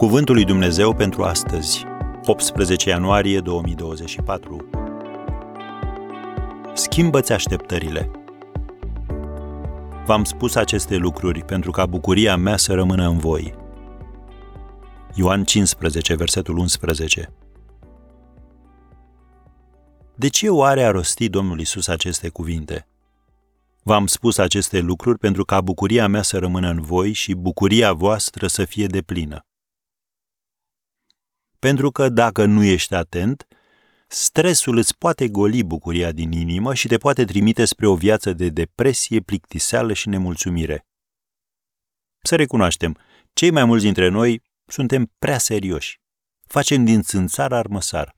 Cuvântul lui Dumnezeu pentru astăzi, 18 ianuarie 2024. Schimbă-ți așteptările. V-am spus aceste lucruri pentru ca bucuria mea să rămână în voi. Ioan 15, versetul 11. De ce oare a rostit Domnul Iisus aceste cuvinte? V-am spus aceste lucruri pentru ca bucuria mea să rămână în voi și bucuria voastră să fie deplină. Pentru că dacă nu ești atent, stresul îți poate goli bucuria din inimă și te poate trimite spre o viață de depresie, plictiseală și nemulțumire. Să recunoaștem, cei mai mulți dintre noi suntem prea serioși. Facem din țânțar armăsar.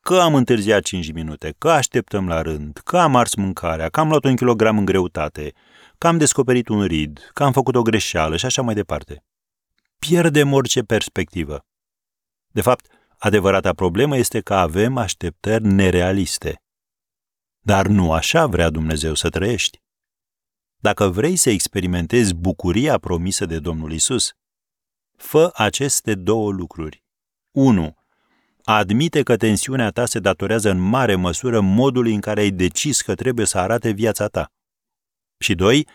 Că am întârziat 5 minute, că așteptăm la rând, că am ars mâncarea, că am luat un kilogram în greutate, că am descoperit un rid, că am făcut o greșeală și așa mai departe. Pierdem orice perspectivă. De fapt, adevărata problemă este că avem așteptări nerealiste. Dar nu așa vrea Dumnezeu să trăiești. Dacă vrei să experimentezi bucuria promisă de Domnul Iisus, fă aceste două lucruri. 1. Admite că tensiunea ta se datorează în mare măsură modului în care ai decis că trebuie să arate viața ta. Și 2.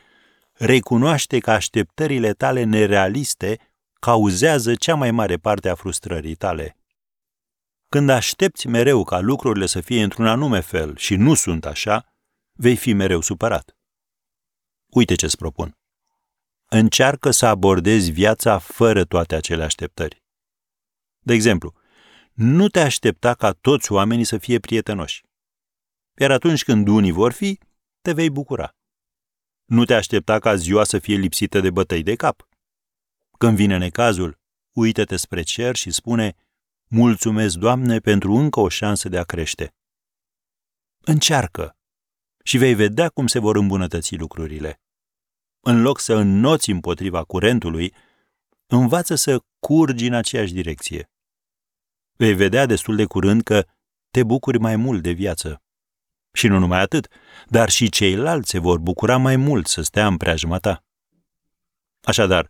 Recunoaște că așteptările tale nerealiste cauzează cea mai mare parte a frustrării tale. Când aștepți mereu ca lucrurile să fie într-un anume fel și nu sunt așa, vei fi mereu supărat. Uite ce-ți propun. Încearcă să abordezi viața fără toate acele așteptări. De exemplu, nu te aștepta ca toți oamenii să fie prietenoși. Iar atunci când unii vor fi, te vei bucura. Nu te aștepta ca ziua să fie lipsită de bătăi de cap. Când vine necazul, uită-te spre cer și spune: mulțumesc, Doamne, pentru încă o șansă de a crește. Încearcă și vei vedea cum se vor îmbunătăți lucrurile. În loc să înnoți împotriva curentului, învață să curgi în aceeași direcție. Vei vedea destul de curând că te bucuri mai mult de viață. Și nu numai atât, dar și ceilalți se vor bucura mai mult să stea în preajma ta. Așadar,